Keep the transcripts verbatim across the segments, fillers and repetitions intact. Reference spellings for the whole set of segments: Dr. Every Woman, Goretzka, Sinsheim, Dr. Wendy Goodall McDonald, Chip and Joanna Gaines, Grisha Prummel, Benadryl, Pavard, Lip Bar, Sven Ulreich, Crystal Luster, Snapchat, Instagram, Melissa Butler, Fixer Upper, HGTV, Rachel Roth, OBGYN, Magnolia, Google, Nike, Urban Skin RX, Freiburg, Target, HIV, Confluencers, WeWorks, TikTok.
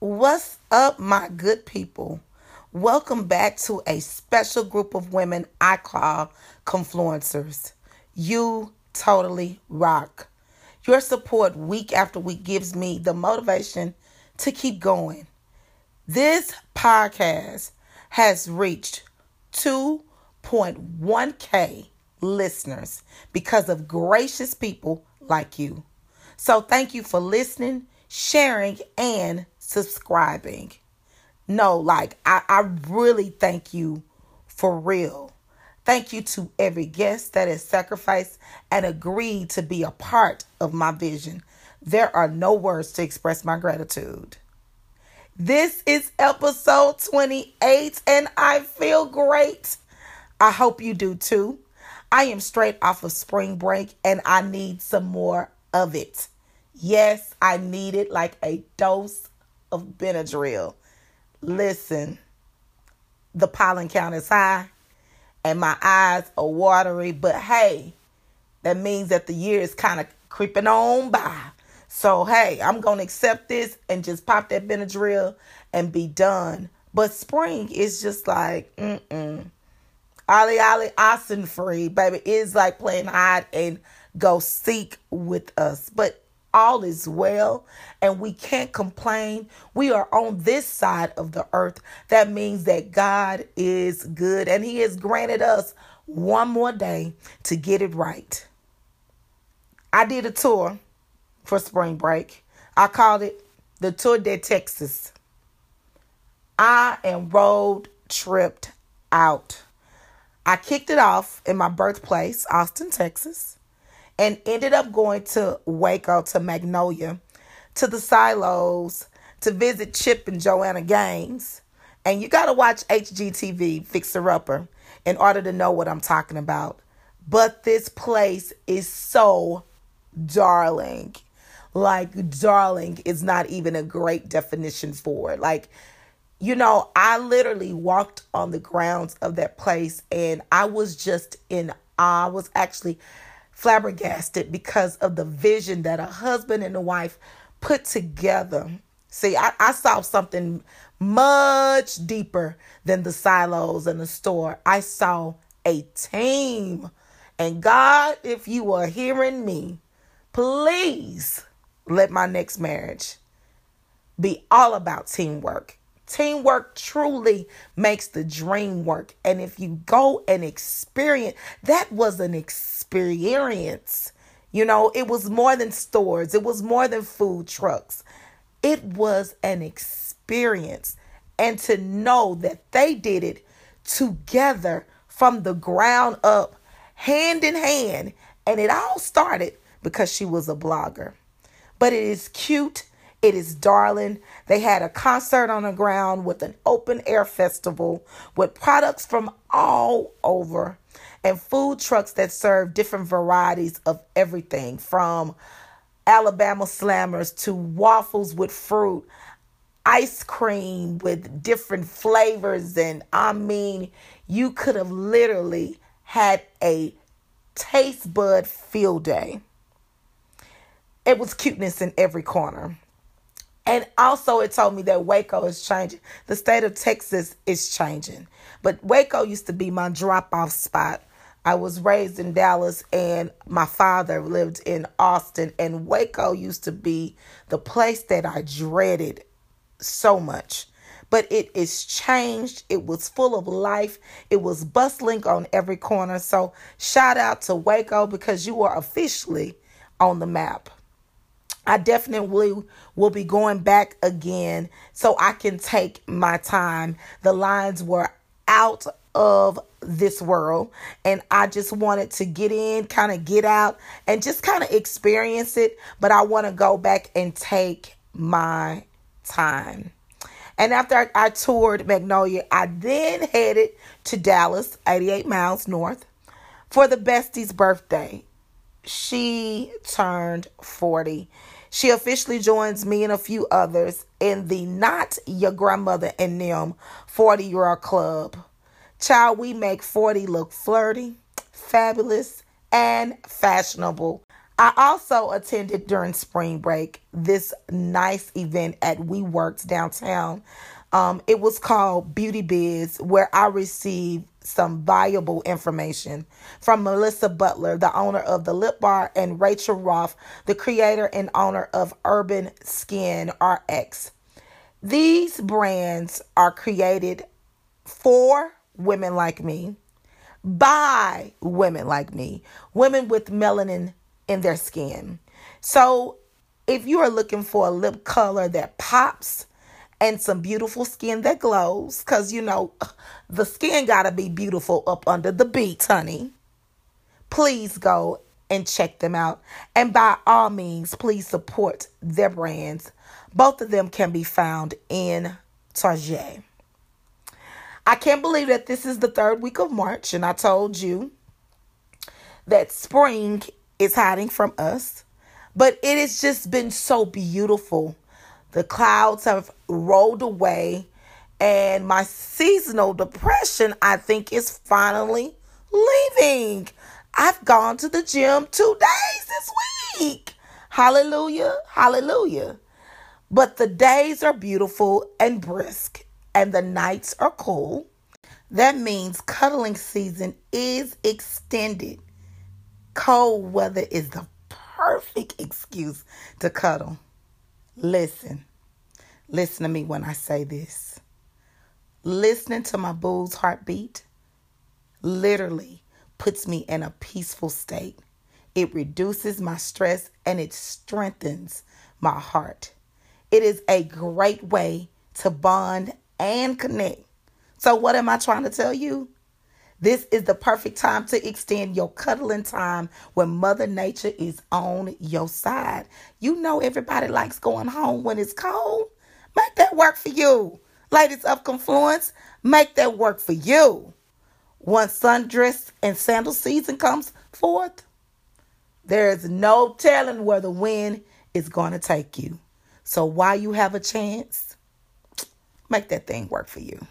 What's up, my good people? Welcome back to a special group of women I call Confluencers. You totally rock. Your support week after week gives me the motivation to keep going. This podcast has reached two point one K listeners because of gracious people like you. So thank you for listening, sharing, and subscribing. No, like, I, I really thank you for real. Thank you to every guest that has sacrificed and agreed to be a part of my vision. There are no words to express my gratitude. This is episode twenty-eight, and I feel great. I hope you do too. I am straight off of spring break, and I need some more of it. Yes, I need it like a dose of Benadryl. Listen, the pollen count is high and my eyes are watery, but hey, that means that the year is kind of creeping on by. So hey, I'm going to accept this and just pop that Benadryl and be done. But spring is just like, mm-mm. Ollie, Ollie, Austin free, baby. It's like playing hide and go seek with us. But all is well, and we can't complain. We are on this side of the earth. That means that God is good, and He has granted us one more day to get it right. I did a tour for spring break. I called it the Tour de Texas. I am road tripped out. I kicked it off in my birthplace, Austin, Texas, and ended up going to Waco, to Magnolia, to the silos, to visit Chip and Joanna Gaines. And you got to watch H G T V, Fixer Upper, in order to know what I'm talking about. But this place is so darling. Like, darling is not even a great definition for it. Like, you know, I literally walked on the grounds of that place, and I was just in awe. I was actually flabbergasted because of the vision that a husband and a wife put together. See, I, I saw something much deeper than the silos and the store. I saw a team. And God, if you are hearing me, please let my next marriage be all about teamwork. Teamwork truly makes the dream work. And if you go and experience, that was an experience. You know, it was more than stores. It was more than food trucks. It was an experience. And to know that they did it together from the ground up, hand in hand. And it all started because she was a blogger. But it is cute. It is darling. They had a concert on the ground with an open air festival with products from all over and food trucks that serve different varieties of everything from Alabama slammers to waffles with fruit, ice cream with different flavors. And I mean, you could have literally had a taste bud field day. It was cuteness in every corner. And also it told me that Waco is changing. The state of Texas is changing. But Waco used to be my drop-off spot. I was raised in Dallas, and my father lived in Austin. And Waco used to be the place that I dreaded so much. But it is changed. It was full of life. It was bustling on every corner. So shout out to Waco because you are officially on the map. I definitely will be going back again so I can take my time. The lines were out of this world, and I just wanted to get in, kind of get out, and just kind of experience it. But I want to go back and take my time. And after I, I toured Magnolia, I then headed to Dallas, eighty-eight miles north, for the bestie's birthday. She turned forty. She officially joins me and a few others in the Not Your Grandmother and Them forty-year-old club. Child, we make forty look flirty, fabulous, and fashionable. I also attended during spring break this nice event at WeWorks downtown. Um, it was called Beauty Biz, where I received some valuable information from Melissa Butler, the owner of the Lip Bar, and Rachel Roth, the creator and owner of Urban Skin R X. These brands are created for women like me, by women like me, women with melanin in their skin. So if you are looking for a lip color that pops and some beautiful skin that glows, because, you know, the skin got to be beautiful up under the beats, honey, please go and check them out. And by all means, please support their brands. Both of them can be found in Target. I can't believe that this is the third week of March, and I told you that spring is hiding from us, but it has just been so beautiful. The clouds have rolled away, and my seasonal depression, I think, is finally leaving. I've gone to the gym two days this week. Hallelujah, hallelujah. But the days are beautiful and brisk, and the nights are cool. That means cuddling season is extended. Cold weather is the perfect excuse to cuddle. Listen. Listen to me when I say this. Listening to my boo's heartbeat literally puts me in a peaceful state. It reduces my stress and it strengthens my heart. It is a great way to bond and connect. So what am I trying to tell you? This is the perfect time to extend your cuddling time when Mother Nature is on your side. You know everybody likes going home when it's cold. Make that work for you. Ladies of Confluence, make that work for you. Once sundress and sandal season comes forth, there is no telling where the wind is going to take you. So while you have a chance, make that thing work for you.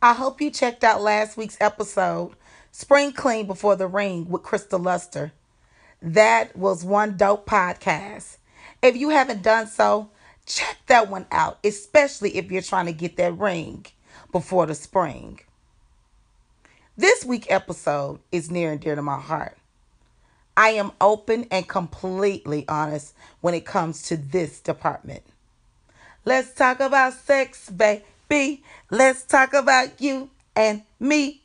I hope you checked out last week's episode, Spring Clean Before the Ring with Crystal Luster. That was one dope podcast. If you haven't done so, check that one out, especially if you're trying to get that ring before the spring. This week's episode is near and dear to my heart. I am open and completely honest when it comes to this department. Let's talk about sex, babe. B, let's talk about you and me.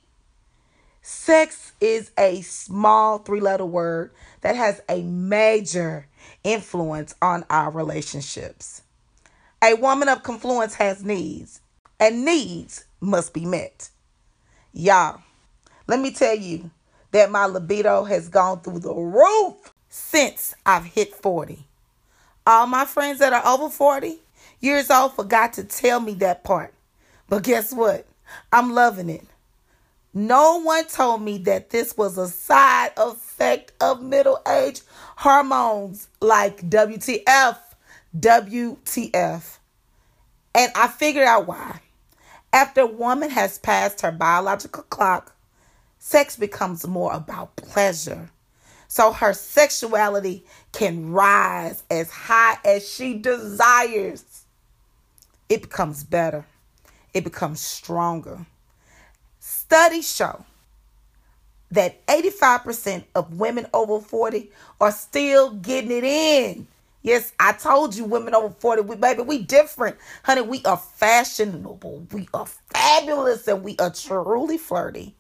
Sex is a small three-letter word that has a major influence on our relationships. A woman of confluence has needs, and needs must be met. Y'all, let me tell you that my libido has gone through the roof since I've hit forty. All my friends that are over forty years old forgot to tell me that part. But guess what? I'm loving it. No one told me that this was a side effect of middle age hormones, like W T F, W T F. And I figured out why. After a woman has passed her biological clock, sex becomes more about pleasure. So her sexuality can rise as high as she desires. It becomes better. It becomes stronger. Studies show that eighty-five percent of women over forty are still getting it in. Yes, I told you women over forty, we, baby, we different. Honey, we are fashionable. We are fabulous, and we are truly flirty.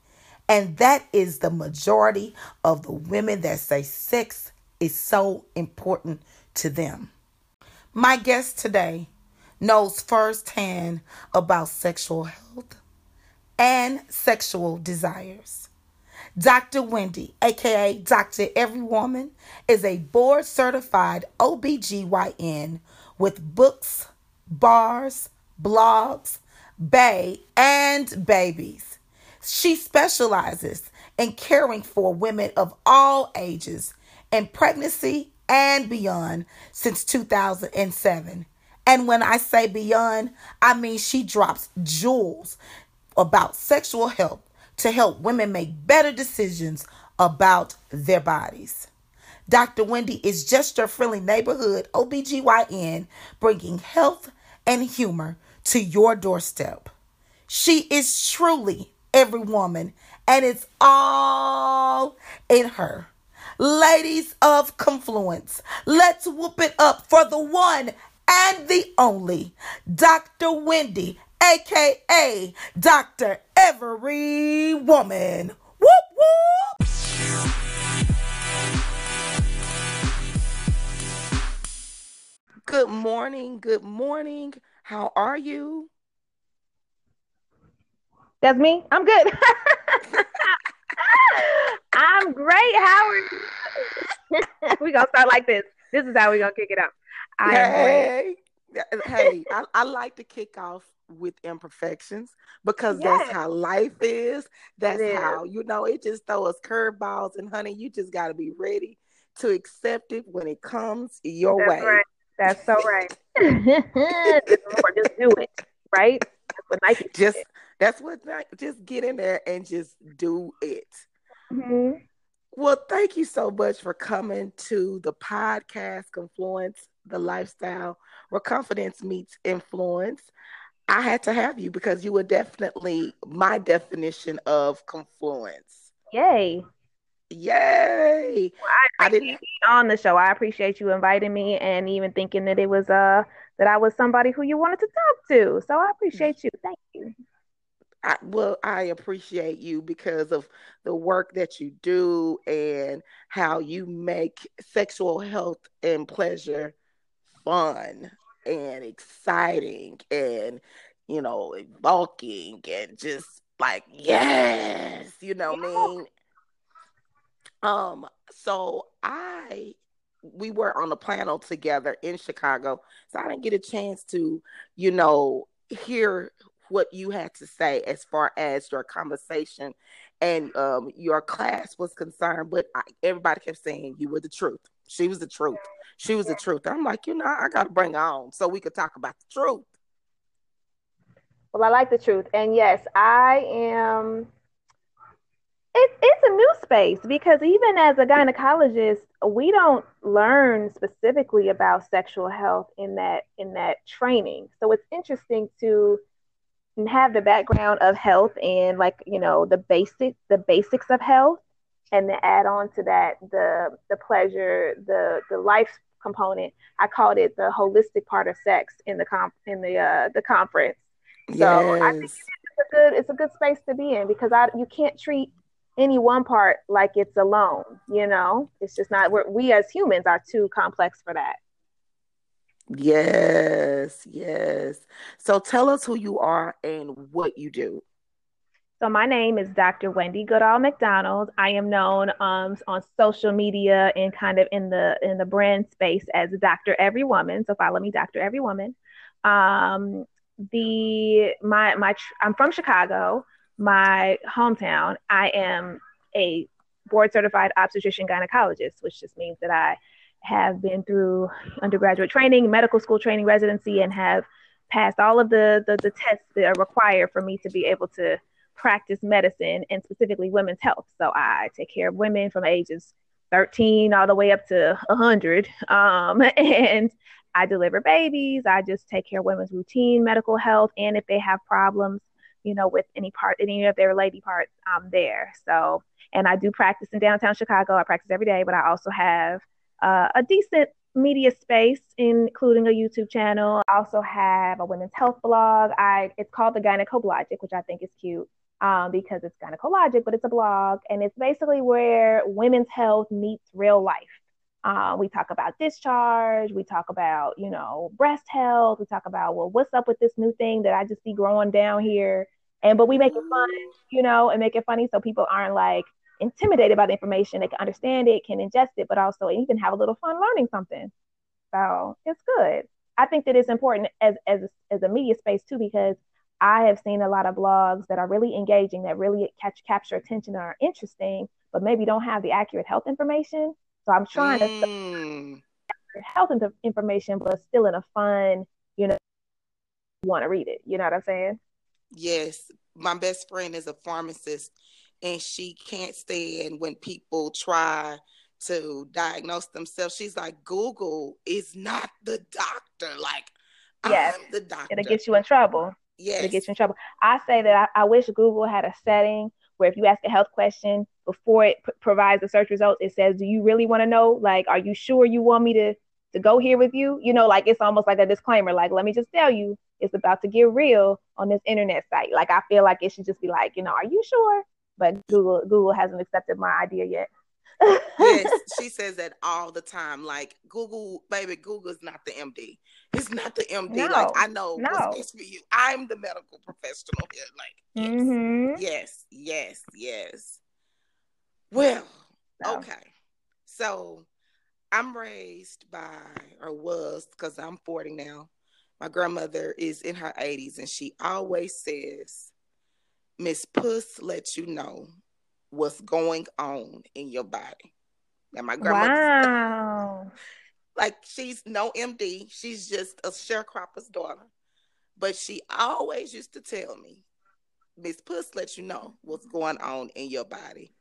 And that is the majority of the women that say sex is so important to them. My guest today knows firsthand about sexual health and sexual desires. Doctor Wendy, aka Doctor Every Woman, is a board-certified O B G Y N with books, bars, blogs, bae, and babies. She specializes in caring for women of all ages in pregnancy and beyond since two thousand seven. And when I say beyond, I mean she drops jewels about sexual health to help women make better decisions about their bodies. Doctor Wendy is just your friendly neighborhood O B G Y N, bringing health and humor to your doorstep. She is truly every woman, and it's all in her. Ladies of Confluence, let's whoop it up for the one and the only Doctor Wendy, a k a. Doctor Every Woman. Whoop, whoop. Good morning. Good morning. How are you? That's me. I'm good. I'm great. How are you? We're going to start like this. This is how we're going to kick it off. I hey, hey I, I like to kick off with imperfections because yes. That's how life is. That's it how, is. You know, it just throws us curveballs. And honey, you just got to be ready to accept it when it comes your That's way. Right. That's so right. Just do it, right? That's what Nike just did. That's what just get in there and just do it. Mm-hmm. Well, thank you so much for coming to the podcast, Confluence, the lifestyle where confidence meets influence. I had to have you because you were definitely my definition of confluence. Yay. Yay. Well, I, I didn't on the show. I appreciate you inviting me and even thinking that it was uh that I was somebody who you wanted to talk to. So I appreciate you. Thank you. I, well, I appreciate you because of the work that you do and how you make sexual health and pleasure fun and exciting and, you know, evoking and just like, yes, you know what I mean? Um, so I, we were on a panel together in Chicago, so I didn't get a chance to, you know, hear what you had to say as far as your conversation and um, your class was concerned, but I, everybody kept saying you were the truth. She was the truth. She was the truth. I'm like, you know, I got to bring her on so we could talk about the truth. Well, I like the truth. And yes, I am. It, it's a new space because even as a gynecologist, we don't learn specifically about sexual health in that in that training. So it's interesting to have the background of health and, like, you know, the basics, the basics of health, and then add on to that the the pleasure, the the life component. I called it the holistic part of sex in the comp in the uh, the conference. So yes. I think it's a good it's a good space to be in because I you can't treat any one part like it's alone. You know, it's just not. We're, we as humans are too complex for that. Yes, yes. So tell us who you are and what you do. So my name is Doctor Wendy Goodall McDonald. I am known um, on social media and kind of in the in the brand space as Doctor Every Woman. So follow me, Doctor Every Woman. Um, the my my I'm from Chicago, my hometown. I am a board certified obstetrician gynecologist, which just means that I have been through undergraduate training, medical school training, residency, and have passed all of the, the, the tests that are required for me to be able to practice medicine and specifically women's health. So I take care of women from ages thirteen all the way up to one hundred. Um, and I deliver babies. I just take care of women's routine medical health. And if they have problems, you know, with any part, any of their lady parts, I'm there. So, and I do practice in downtown Chicago. I practice every day, but I also have Uh, a decent media space, including a YouTube channel. I also have a women's health blog. I It's called The Gynecologic, which I think is cute um, because it's gynecologic, but it's a blog. And it's basically where women's health meets real life. Uh, we talk about discharge. We talk about, you know, breast health. We talk about, well, what's up with this new thing that I just see growing down here? And but we make it fun, you know, and make it funny so people aren't like, intimidated by the information. They can understand it, can ingest it, but also even have a little fun learning something. So it's good. I think that it's important as as as a media space too, because I have seen a lot of blogs that are really engaging, that really catch capture attention and are interesting, but maybe don't have the accurate health information. So I'm trying mm. to accurate health information, but still in a fun, you know, want to read it. You know what I'm saying? Yes. My best friend is a pharmacist, and she can't stand when people try to diagnose themselves. She's like, Google is not the doctor. Like, yes. I'm the doctor. It'll get you in trouble. Yes. It'll get you in trouble. I say that I, I wish Google had a setting where if you ask a health question, before it p- provides the search results, it says, do you really want to know? Like, are you sure you want me to, to go here with you? You know, like, it's almost like a disclaimer. Like, let me just tell you, it's about to get real on this internet site. Like, I feel like it should just be like, you know, are you sure? But Google Google hasn't accepted my idea yet. Yes, she says that all the time. Like, Google, baby, Google's not the M D. It's not the M D. No, like, I know no. what's best for you. I'm the medical professional here. Like, yes, mm-hmm. yes, yes, yes. Well, so. okay. So I'm raised by, or was, because I'm forty now. My grandmother is in her eighties, and she always says, Miss Puss lets you know what's going on in your body. And my grandmother, wow. like, she's no M D. She's just a sharecropper's daughter. But she always used to tell me, Miss Puss lets you know what's going on in your body.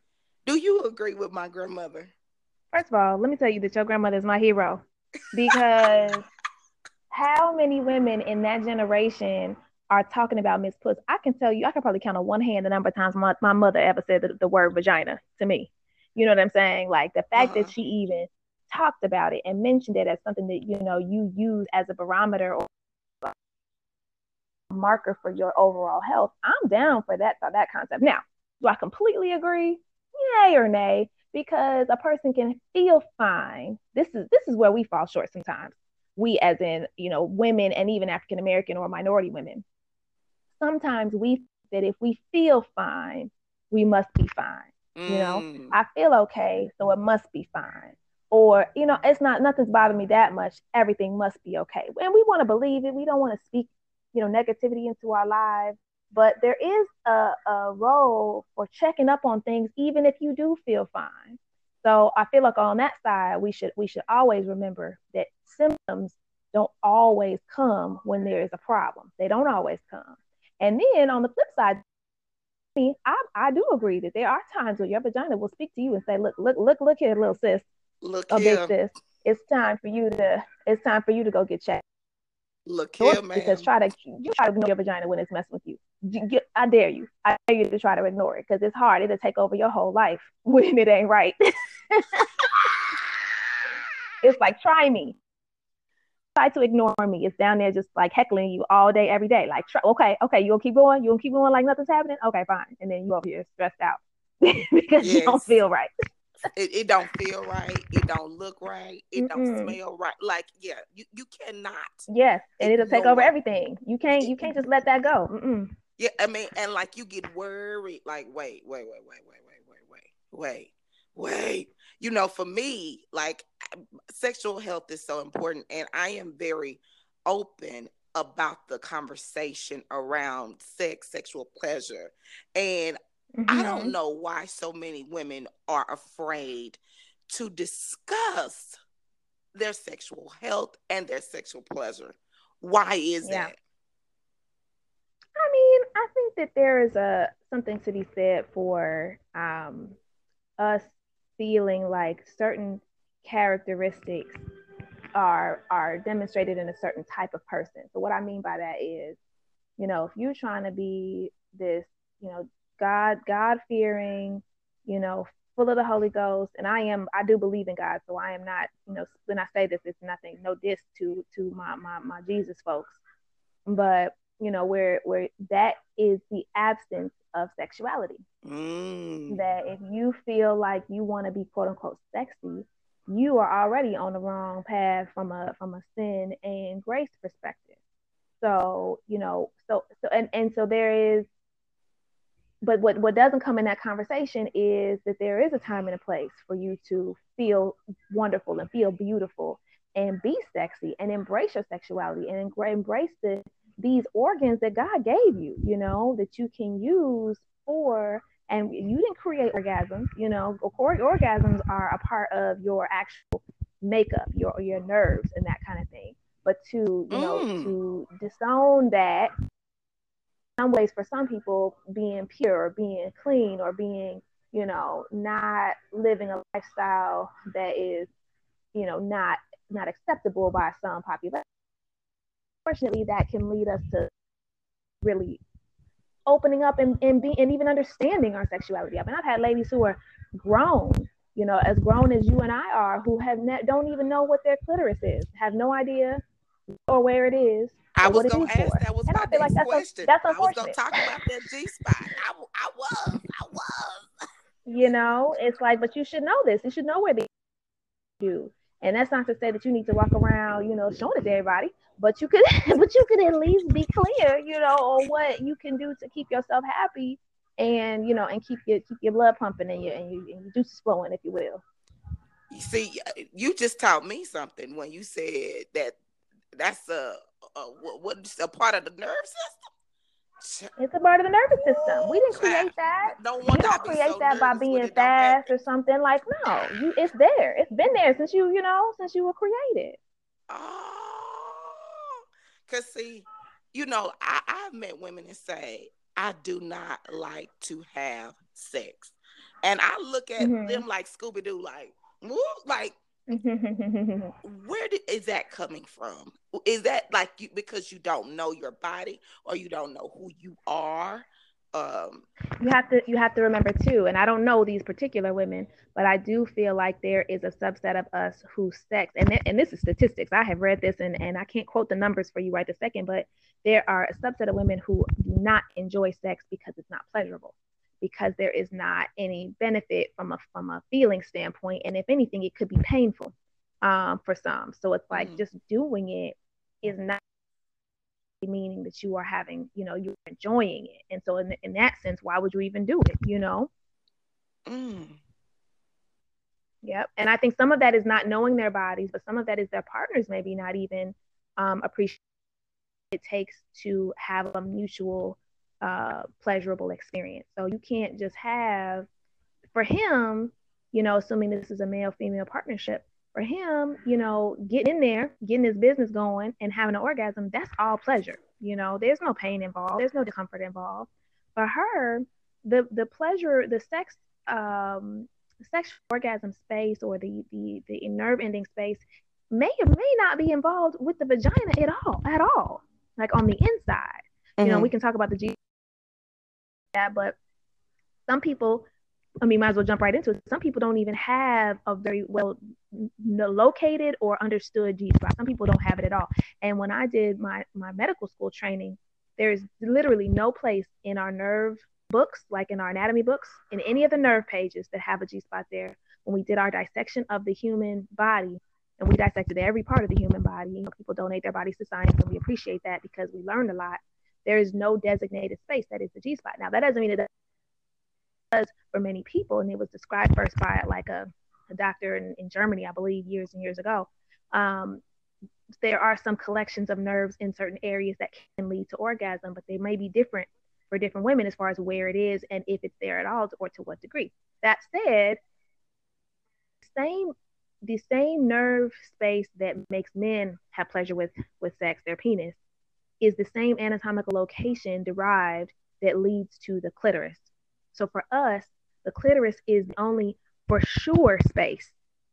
Do you agree with my grandmother? First of all, let me tell you that your grandmother is my hero. Because how many women in that generation are talking about Miss Puss? I can tell you, I can probably count on one hand the number of times my, my mother ever said the, the word vagina to me. You know what I'm saying? Like, the fact uh-huh. that she even talked about it and mentioned it as something that, you know, you use as a barometer or marker for your overall health. I'm down for that, for that concept. Now, do I completely agree? Yay or nay? Because a person can feel fine. This is, this is where we fall short sometimes. We as in, you know, women and even African-American or minority women. Sometimes we think that if we feel fine, we must be fine. Mm. You know, I feel okay, so it must be fine. Or, you know, it's not, nothing's bothering me that much. Everything must be okay. And we want to believe it. We don't want to speak, you know, negativity into our lives. But there is a, a role for checking up on things, even if you do feel fine. So I feel like on that side, we should we should always remember that symptoms don't always come when there is a problem. They don't always come. And then on the flip side, I, I do agree that there are times where your vagina will speak to you and say, look, look, look, look here, little sis. Look oh, here. Big sis. It's time for you to, it's time for you to go get checked. Look here, man. Because try to, you try to ignore your vagina when it's messing with you. Get, I dare you. I dare you to try to ignore it, because it's hard. It'll take over your whole life when it ain't right. It's like, try me. Try to ignore me. It's down there just like heckling you all day, every day. Like, try, okay, okay, you gonna keep going? You gonna keep going like nothing's happening? Okay, fine. And then you over here stressed out because yes. you don't feel right. It, it don't feel right. It don't look right. It mm-hmm. don't smell right. Like, yeah, you, you cannot. Yes, and it'll take over it. Everything. You can't you can't just let that go. Mm-mm. Yeah, I mean, and like you get worried. Like, wait, wait, wait, wait, wait, wait, wait, wait, wait, wait. You know, for me, like, sexual health is so important, and I am very open about the conversation around sex, sexual pleasure, and. Mm-hmm. I don't know why so many women are afraid to discuss their sexual health and their sexual pleasure. Why is yeah. that? I mean, I think that there is a something to be said for um, us feeling like certain characteristics are are demonstrated in a certain type of person. So what I mean by that is, you know, if you're trying to be this, you know, God, God fearing, you know, full of the Holy Ghost. And I am, I do believe in God. So I am not, you know, when I say this, it's nothing, no diss to, to my, my, my Jesus folks, but you know, where, where that is the absence of sexuality, mm. that if you feel like you want to be quote unquote sexy, you are already on the wrong path from a, from a sin and grace perspective. So, you know, so, so, and, and so there is, But what, what doesn't come in that conversation is that there is a time and a place for you to feel wonderful and feel beautiful and be sexy and embrace your sexuality and embrace the, these organs that God gave you, you know, that you can use for, and you didn't create orgasms, you know, orgasms are a part of your actual makeup, your your nerves and that kind of thing. But to, you know, mm. to disown that, in some ways for some people, being pure or being clean or being, you know, not living a lifestyle that is, you know, not not acceptable by some population. Unfortunately, that can lead us to really opening up and, and being and even understanding our sexuality. I mean, I've had ladies who are grown, you know, as grown as you and I are, who have ne- don't even know what their clitoris is, have no idea or where it is. I was going to ask, that was my next question. That's unfortunate. I was going to talk about that G spot. I, I was, I was. You know, it's like, but you should know this. You should know where the you. And that's not to say that you need to walk around, you know, showing it to everybody, but you could, but you could at least be clear, you know, on what you can do to keep yourself happy and, you know, and keep your, keep your blood pumping and your, and your, and your juices flowing, if you will. You see, you just taught me something when you said that that's a, a, what, a part of the nerve system. It's a part of the nervous system. We didn't create that. No one you don't create so that by being fast or something. Like, no, you, it's there. It's been there since you, you know, since you were created. Oh, because see, you know, I, I've met women that say, I do not like to have sex. And I look at mm-hmm. them like Scooby-Doo, like, woo, like, where did, is that coming from? Is that like you, because you don't know your body or you don't know who you are? Um, you have to you have to remember too, and I don't know these particular women, but I do feel like there is a subset of us who sex, and, th- and this is statistics. I have read this, and, and I can't quote the numbers for you right this second, but there are a subset of women who do not enjoy sex because it's not pleasurable, because there is not any benefit from a from a feeling standpoint. And if anything, it could be painful um, for some. So it's like mm-hmm. just doing it is not meaning that you are having, you know, you're enjoying it. And so in in that sense, why would you even do it, you know? Mm. Yep. And I think some of that is not knowing their bodies, but some of that is their partners maybe not even um, appreciating what it takes to have a mutual Uh, pleasurable experience. So you can't just have, for him, you know, assuming this is a male-female partnership, for him, you know, getting in there, getting his business going and having an orgasm, that's all pleasure. You know, there's no pain involved. There's no discomfort involved. For her, the the pleasure, the sex, um, sexual orgasm space or the, the, the nerve ending space may or may not be involved with the vagina at all, at all, like on the inside. Mm-hmm. You know, we can talk about the G. That, but some people, I mean, might as well jump right into it. Some people don't even have a very well located or understood G spot. Some people don't have it at all. And when I did my my medical school training, there is literally no place in our nerve books, like in our anatomy books, in any of the nerve pages that have a G spot there. When we did our dissection of the human body, and we dissected every part of the human body, you know, people donate their bodies to science, and we appreciate that because we learned a lot. There is no designated space that is the G spot. Now, that doesn't mean it does for many people, and it was described first by like a, a doctor in, in Germany, I believe, years and years ago. Um, there are some collections of nerves in certain areas that can lead to orgasm, but they may be different for different women as far as where it is and if it's there at all or to what degree. That said, same the same nerve space that makes men have pleasure with, with sex, their penis, is the same anatomical location derived that leads to the clitoris. So for us, the clitoris is the only for sure space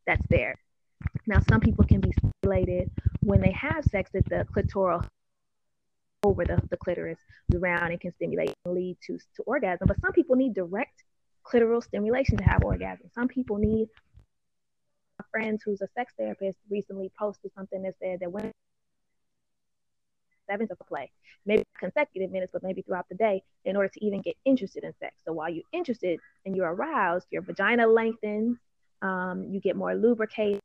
that's there. Now, some people can be stimulated when they have sex that the clitoral over the, the clitoris around and can stimulate and lead to, to orgasm. But some people need direct clitoral stimulation to have orgasm. Some people need, my friend who's a sex therapist recently posted something that said that when seconds of play, maybe consecutive minutes, but maybe throughout the day, in order to even get interested in sex. So while you're interested and you're aroused, your vagina lengthens, um, you get more lubricated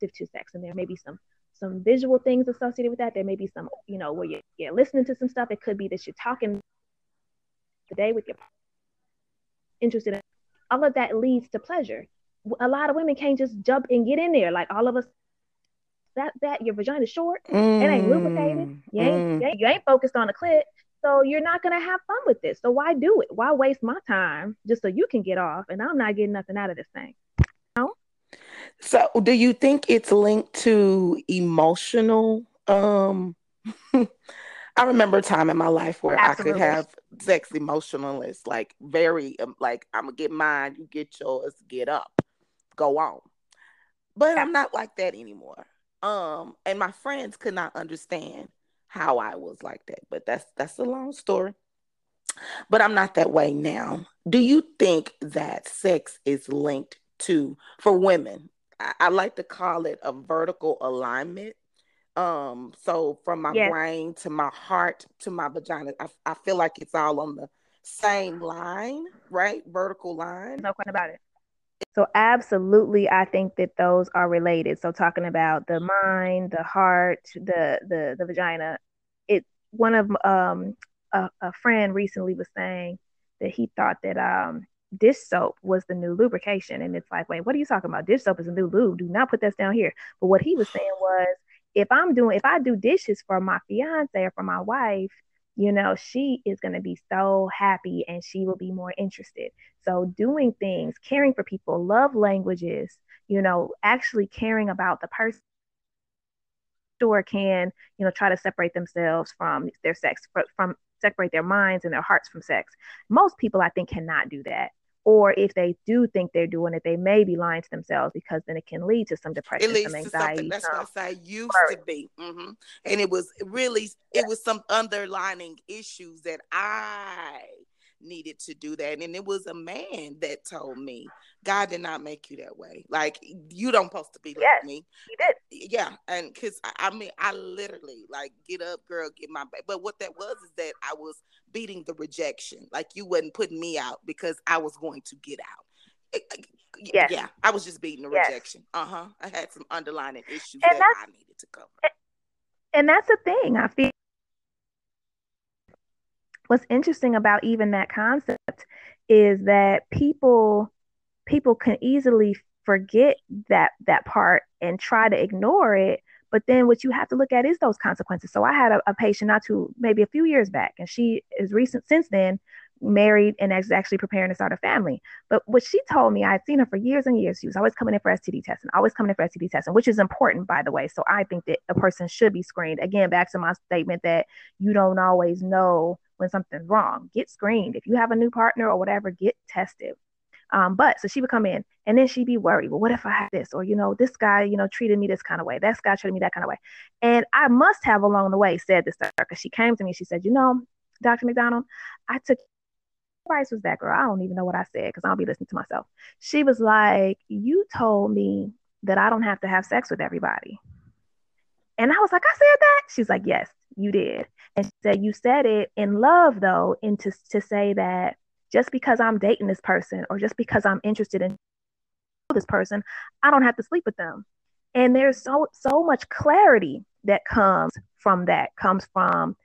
to sex, and there may be some some visual things associated with that. There may be some, you know, where you're, you're listening to some stuff. It could be that you're talking today with your interested in all of that leads to pleasure. A lot of women can't just jump and get in there like all of us. that, that, your vagina's short, mm. it ain't lubricated, you ain't, mm. you ain't focused on the clit, so you're not going to have fun with this. So why do it? Why waste my time just so you can get off and I'm not getting nothing out of this thing? You know? So do you think it's linked to emotional? Um, I remember a time in my life where Absolutely. I could have sex emotionless, like very, like I'm going to get mine, you get yours, get up, go on. But I'm not like that anymore. Um, and my friends could not understand how I was like that, but that's, that's a long story, but I'm not that way now. Do you think that sex is linked to, for women, I, I like to call it a vertical alignment. Um, so from my yes. brain to my heart, to my vagina, I, I feel like it's all on the same line, right? Vertical line. No question about it. So absolutely, I think that those are related. So talking about the mind, the heart, the the, the vagina, it one of um a, a friend recently was saying that he thought that um dish soap was the new lubrication, and it's like, wait, what are you talking about? Dish soap is a new lube. Do not put this down here. But what he was saying was, if I'm doing, if I do dishes for my fiance or for my wife, you know, she is going to be so happy and she will be more interested. So doing things, caring for people, love languages, you know, actually caring about the person, sure can, you know, try to separate themselves from their sex, from separate their minds and their hearts from sex. Most people, I think, cannot do that. Or if they do think they're doing it, they may be lying to themselves, because then it can lead to some depression, it leads some anxiety. To That's some what I used worry. to be. Mm-hmm. And it was really, yeah. it was some underlining issues that I needed to do that. And it was a man that told me, God did not make you that way. Like, you don't supposed to be like yes, me. He did. Yeah. And because, I mean, I literally, like, get up, girl, get my back. But what that was is that I was beating the rejection. Like, you wasn't putting me out because I was going to get out. It, yes. Yeah. I was just beating the yes. rejection. Uh-huh. I had some underlying issues and that I needed to cover. And that's the thing. I feel what's interesting about even that concept is that people people can easily forget that that part and try to ignore it. But then what you have to look at is those consequences. So I had a, a patient not too, maybe a few years back, and she is recent since then married and is actually preparing to start a family. But what she told me, I had seen her for years and years. She was always coming in for S T D testing, always coming in for S T D testing, which is important, by the way. So I think that a person should be screened. Again, back to my statement that you don't always know when something's wrong. Get screened. If you have a new partner or whatever, get tested. Um, but so she would come in and then she'd be worried. Well, what if I had this? Or, you know, this guy, you know, treated me this kind of way. This guy treated me that kind of way. And I must have along the way said this to her, because she came to me. She said, you know, Doctor McDonald, I took price was that girl. I don't even know what I said because I'll be listening to myself. She was like, you told me that I don't have to have sex with everybody. And I was like, I said that? She's like, yes, you did. And she said, you said it in love, though, and to, to say that just because I'm dating this person or just because I'm interested in this person, I don't have to sleep with them. And there's so, so much clarity that comes from that, comes from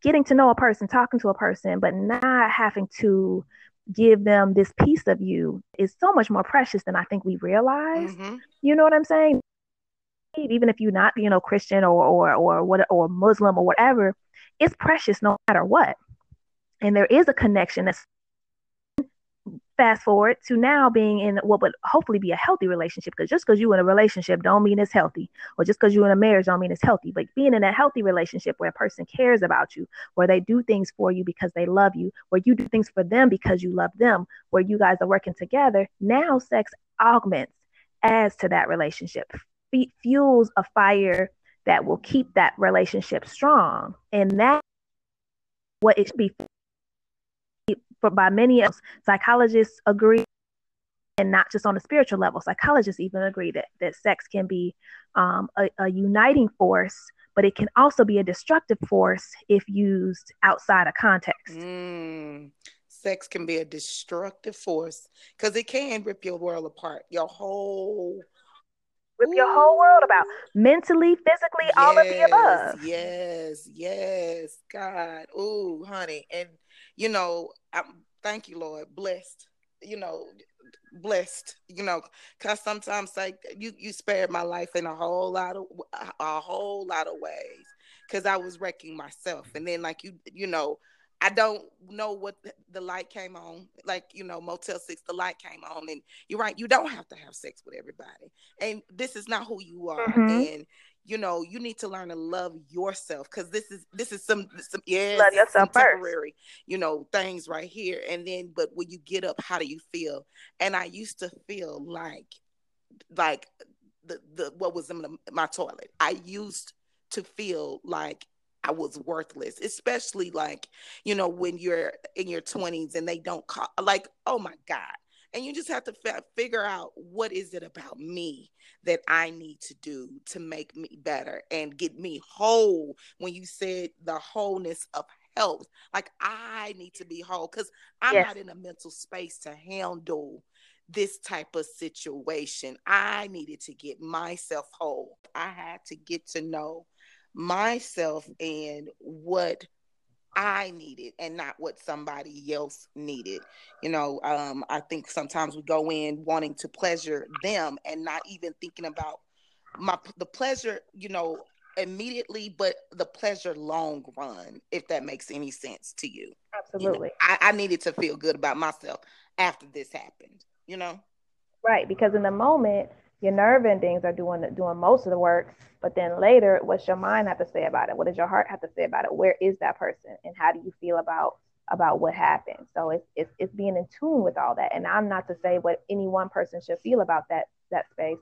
getting to know a person, talking to a person, but not having to give them this piece of you is so much more precious than I think we realize. Mm-hmm. You know what I'm saying? Even if you're not, you know, Christian or or or what or Muslim or whatever, it's precious no matter what. And there is a connection that's fast forward to now being in what would hopefully be a healthy relationship, because just because you're in a relationship don't mean it's healthy, or just because you're in a marriage don't mean it's healthy. But being in a healthy relationship where a person cares about you, where they do things for you because they love you, where you do things for them because you love them, where you guys are working together, now sex augments adds to that relationship, fuels a fire that will keep that relationship strong. And that what it should be for by many else. Psychologists agree, and not just on a spiritual level. Psychologists even agree that, that sex can be um, a, a uniting force, but it can also be a destructive force if used outside of context. Mm. Sex can be a destructive force because it can rip your world apart, your whole Rip Ooh. your whole world about mentally, physically, yes, all of the above. Yes, yes, God. Ooh, honey. And, you know, I'm, thank you, Lord. Blessed. You know, blessed, you know, because sometimes, like, you you spared my life in a whole lot of a whole lot of ways, because I was wrecking myself. And then, like, you you know, I don't know what the, the light came on, like, you know, Motel six, the light came on. And you're right, you don't have to have sex with everybody, and this is not who you are. Mm-hmm. And you know, you need to learn to love yourself, because this is this is some some yeah some temporary, you know, things right here. And then, but when you get up, how do you feel? And I used to feel like like the the what was in the, my toilet. I used to feel like I was worthless, especially, like, you know, when you're in your twenties and they don't call, like, oh my God. And you just have to f- figure out, what is it about me that I need to do to make me better and get me whole? When you said the wholeness of health, like, I need to be whole, because I'm yes. not in a mental space to handle this type of situation. I needed to get myself whole. I had to get to know myself and what I needed, and not what somebody else needed. You know, um, I think sometimes we go in wanting to pleasure them and not even thinking about my the pleasure, you know, immediately, but the pleasure long run, if that makes any sense to you. Absolutely. You know, I, I needed to feel good about myself after this happened, you know? Right, because in the moment, your nerve endings are doing doing most of the work, but then later, what's your mind have to say about it? What does your heart have to say about it? Where is that person, and how do you feel about about what happened? So it's it's, it's being in tune with all that. And I'm not to say what any one person should feel about that that space,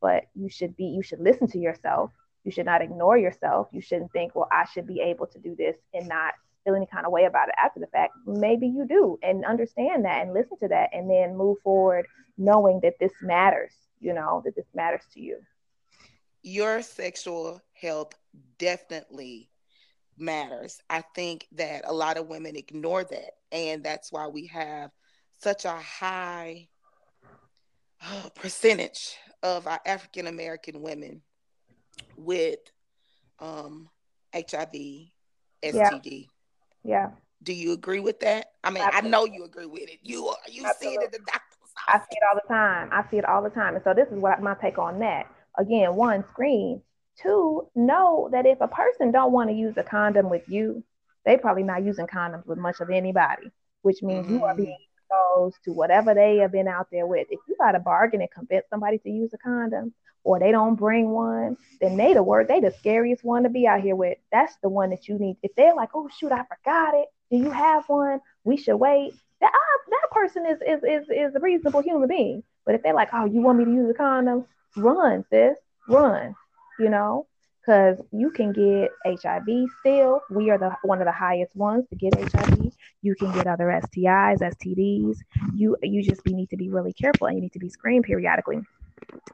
but you should be you should listen to yourself. You should not ignore yourself. You shouldn't think, well, I should be able to do this and not feel any kind of way about it after the fact. Maybe you do, and understand that and listen to that, and then move forward knowing that this matters. You know, that this matters to you. Your sexual health definitely matters. I think that a lot of women ignore that. And that's why we have such a high uh, percentage of our African-American women with um, H I V, S T D. Yeah. yeah. Do you agree with that? I mean, Absolutely. I know you agree with it. You are, you see it at the doctor. I see it all the time. I see it all the time. And so this is what my take on that. Again, one, screen. Two, know that if a person don't want to use a condom with you, they probably not using condoms with much of anybody, which means mm-hmm. you are being exposed to whatever they have been out there with. If you got to bargain and convince somebody to use a condom, or they don't bring one, then they the word, they the scariest one to be out here with. That's the one that you need. If they're like, oh, shoot, I forgot it. Do you have one? We should wait. That, I, that person is, is is is a reasonable human being. But if they're like, oh, you want me to use a condom? Run, sis, run, you know, because you can get H I V still. We are the one of the highest ones to get H I V. You can get other S T Is, S T Ds. You, you just be, need to be really careful, and you need to be screened periodically.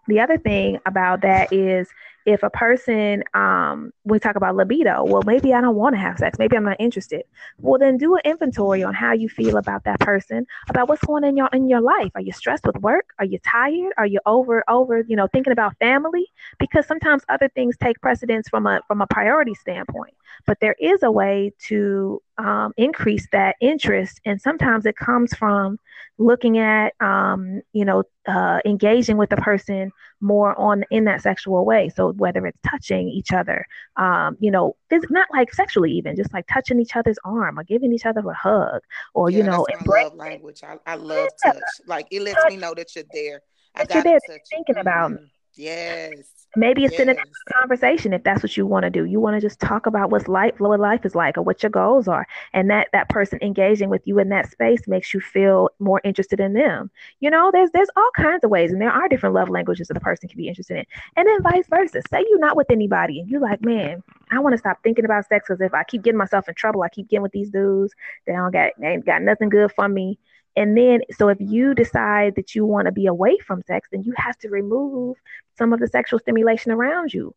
The other thing about that is, if a person, um, we talk about libido, well, maybe I don't want to have sex. Maybe I'm not interested. Well, then do an inventory on how you feel about that person, about what's going on in your, in your life. Are you stressed with work? Are you tired? Are you over, over, you know, thinking about family? Because sometimes other things take precedence from a, from a priority standpoint. But there is a way to um, increase that interest. And sometimes it comes from looking at, um, you know, uh, engaging with the person more on in that sexual way. So whether it's touching each other, um, you know, phys- not like sexually even, just like touching each other's arm or giving each other a hug, or, yeah, you know. That's my love language. I, I love yeah. touch. Like, it lets touch. me know that you're there. I got you're there, to touch. Thinking about me. Mm-hmm. Yes. Maybe it's yes. in a conversation, if that's what you want to do. You want to just talk about what's life, what life is like, or what your goals are. And that that person engaging with you in that space makes you feel more interested in them. You know, there's there's all kinds of ways, and there are different love languages that a person can be interested in. And then vice versa. Say you're not with anybody and you're like, man, I want to stop thinking about sex, because if I keep getting myself in trouble, I keep getting with these dudes. They don't got they ain't got nothing good for me. And then, so if you decide that you want to be away from sex, then you have to remove some of the sexual stimulation around you.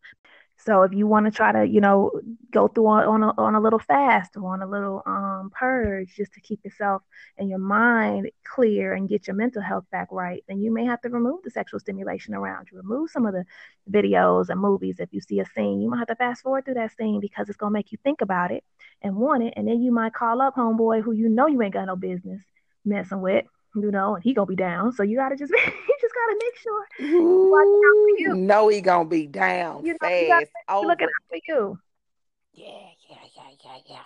So if you want to try to, you know, go through on, on, a, on a little fast or on a little um, purge, just to keep yourself and your mind clear and get your mental health back right, then you may have to remove the sexual stimulation around you. Remove some of the videos and movies. If you see a scene, you might have to fast forward through that scene, because it's going to make you think about it and want it. And then you might call up homeboy who you know you ain't got no business messing with, you know, and he gonna be down. So you gotta just, you just gotta make sure you watch out for you. You know he gonna be down, you know, fast. You looking out for you. Yeah, yeah, yeah, yeah, yeah.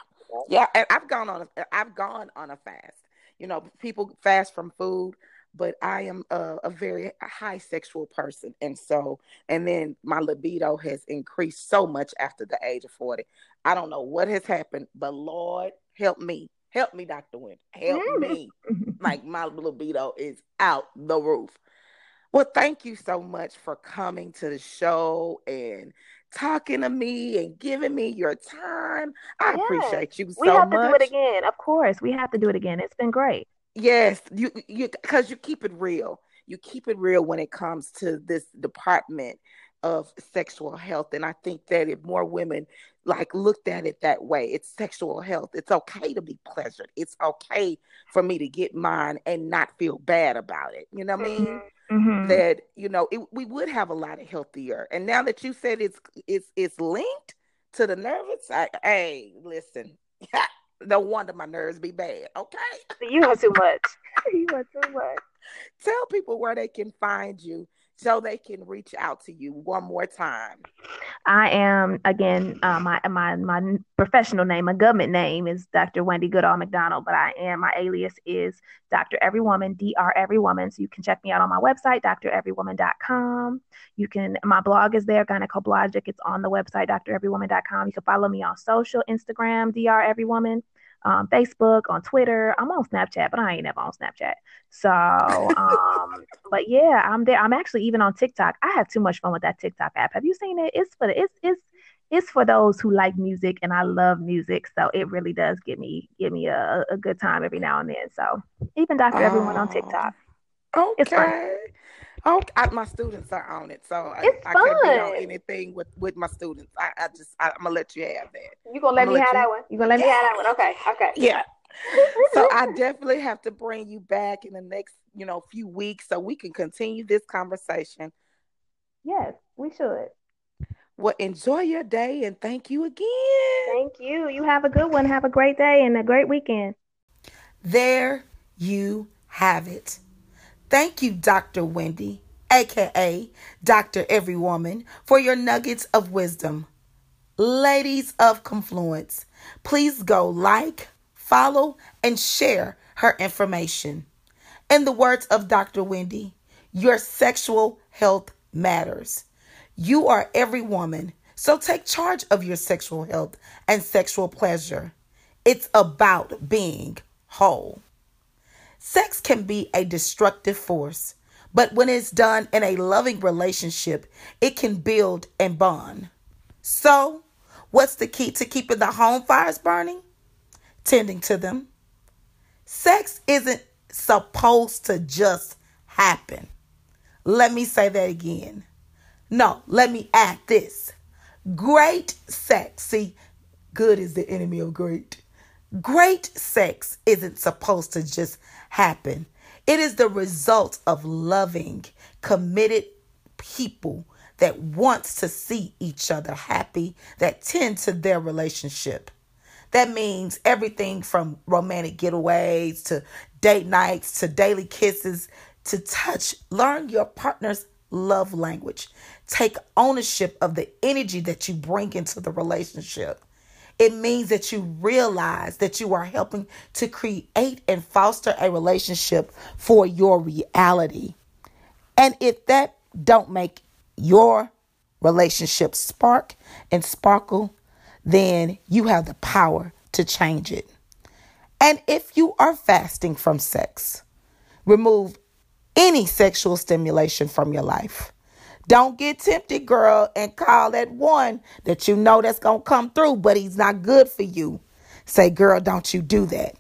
Yeah, and I've gone on a, I've gone on a fast. You know, people fast from food, but I am a, a very high sexual person. And so, and then my libido has increased so much after the age of forty. I don't know what has happened, but Lord, help me. Help me, Doctor Wendy. Help me. Like, my libido is out the roof. Well, thank you so much for coming to the show and talking to me and giving me your time. I yes. appreciate you so much. We have to much. do it again. Of course, we have to do it again. It's been great. Yes, you you because you keep it real. You keep it real when it comes to this department of sexual health. And I think that if more women like looked at it that way, it's sexual health. It's okay to be pleasured. It's okay for me to get mine and not feel bad about it. You know what mm-hmm. I mean? Mm-hmm. That, you know, it, we would have a lot of healthier. And now that you said it's it's it's linked to the nervous, I, hey, listen, no wonder my nerves be bad. Okay, you are too much. You are too much. Tell people where they can find you, so they can reach out to you one more time. I am, again, uh, my my my professional name, my government name is Doctor Wendy Goodall McDonald, but I am, my alias is Doctor Every Woman, Doctor Every Woman. So you can check me out on my website, doctor every woman dot com. You can, my blog is there, Gynecologic. It's on the website, doctor every woman dot com. You can follow me on social, Instagram, Doctor Every Woman. Um, Facebook, on Twitter. I'm on Snapchat, but I ain't ever on Snapchat. So, um, but yeah, I'm there. I'm actually even on TikTok. I have too much fun with that TikTok app. Have you seen it? It's for the, it's it's it's for those who like music, and I love music, so it really does give me give me a, a good time every now and then. So even Doctor Oh, Everyone on TikTok. Okay. It's fun. Oh, I, my students are on it, so it's I, I can't be on anything with, with my students. I, I just I, I'm gonna let you have that. You gonna let I'm me let have you... that one? You gonna let yeah. me have that one? Okay, okay. Yeah. So I definitely have to bring you back in the next, you know, few weeks so we can continue this conversation. Yes, we should. Well, enjoy your day, and thank you again. Thank you. You have a good one. Have a great day and a great weekend. There you have it. Thank you, Doctor Wendy, a k a. Doctor Every Woman, for your nuggets of wisdom. Ladies of Confluence, please go like, follow, and share her information. In the words of Doctor Wendy, your sexual health matters. You are every woman, so take charge of your sexual health and sexual pleasure. It's about being whole. Sex can be a destructive force, but when it's done in a loving relationship, it can build and bond. So, what's the key to keeping the home fires burning? Tending to them. Sex isn't supposed to just happen. Let me say that again. No, let me add this. Great sex. See, good is the enemy of great. Great sex isn't supposed to just happen. It is the result of loving, committed people that wants to see each other happy, that tend to their relationship. That means everything from romantic getaways to date nights to daily kisses to touch. Learn your partner's love language. Take ownership of the energy that you bring into the relationship. It means that you realize that you are helping to create and foster a relationship for your reality. And if that don't make your relationship spark and sparkle, then you have the power to change it. And if you are fasting from sex, remove any sexual stimulation from your life. Don't get tempted, girl, and call that one that you know that's going to come through, but he's not good for you. Say, girl, don't you do that.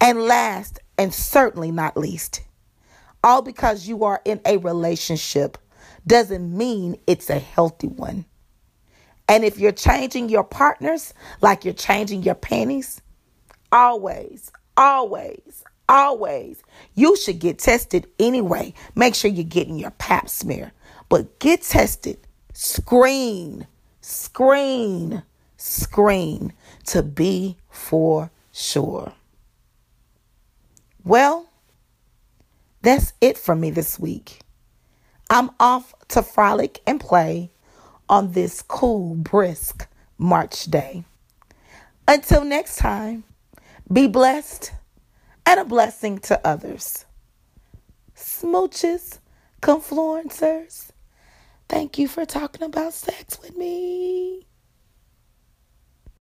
And last, and certainly not least, all because you are in a relationship doesn't mean it's a healthy one. And if you're changing your partners like you're changing your panties, always, always, always, you should get tested anyway. Make sure you're getting your pap smear. But get tested, screen, screen, screen to be for sure. Well, That's it from me this week. I'm off to frolic and play on this cool, brisk March day. Until next time, be blessed and a blessing to others. Smooches, confluencers, thank you for talking about sex with me.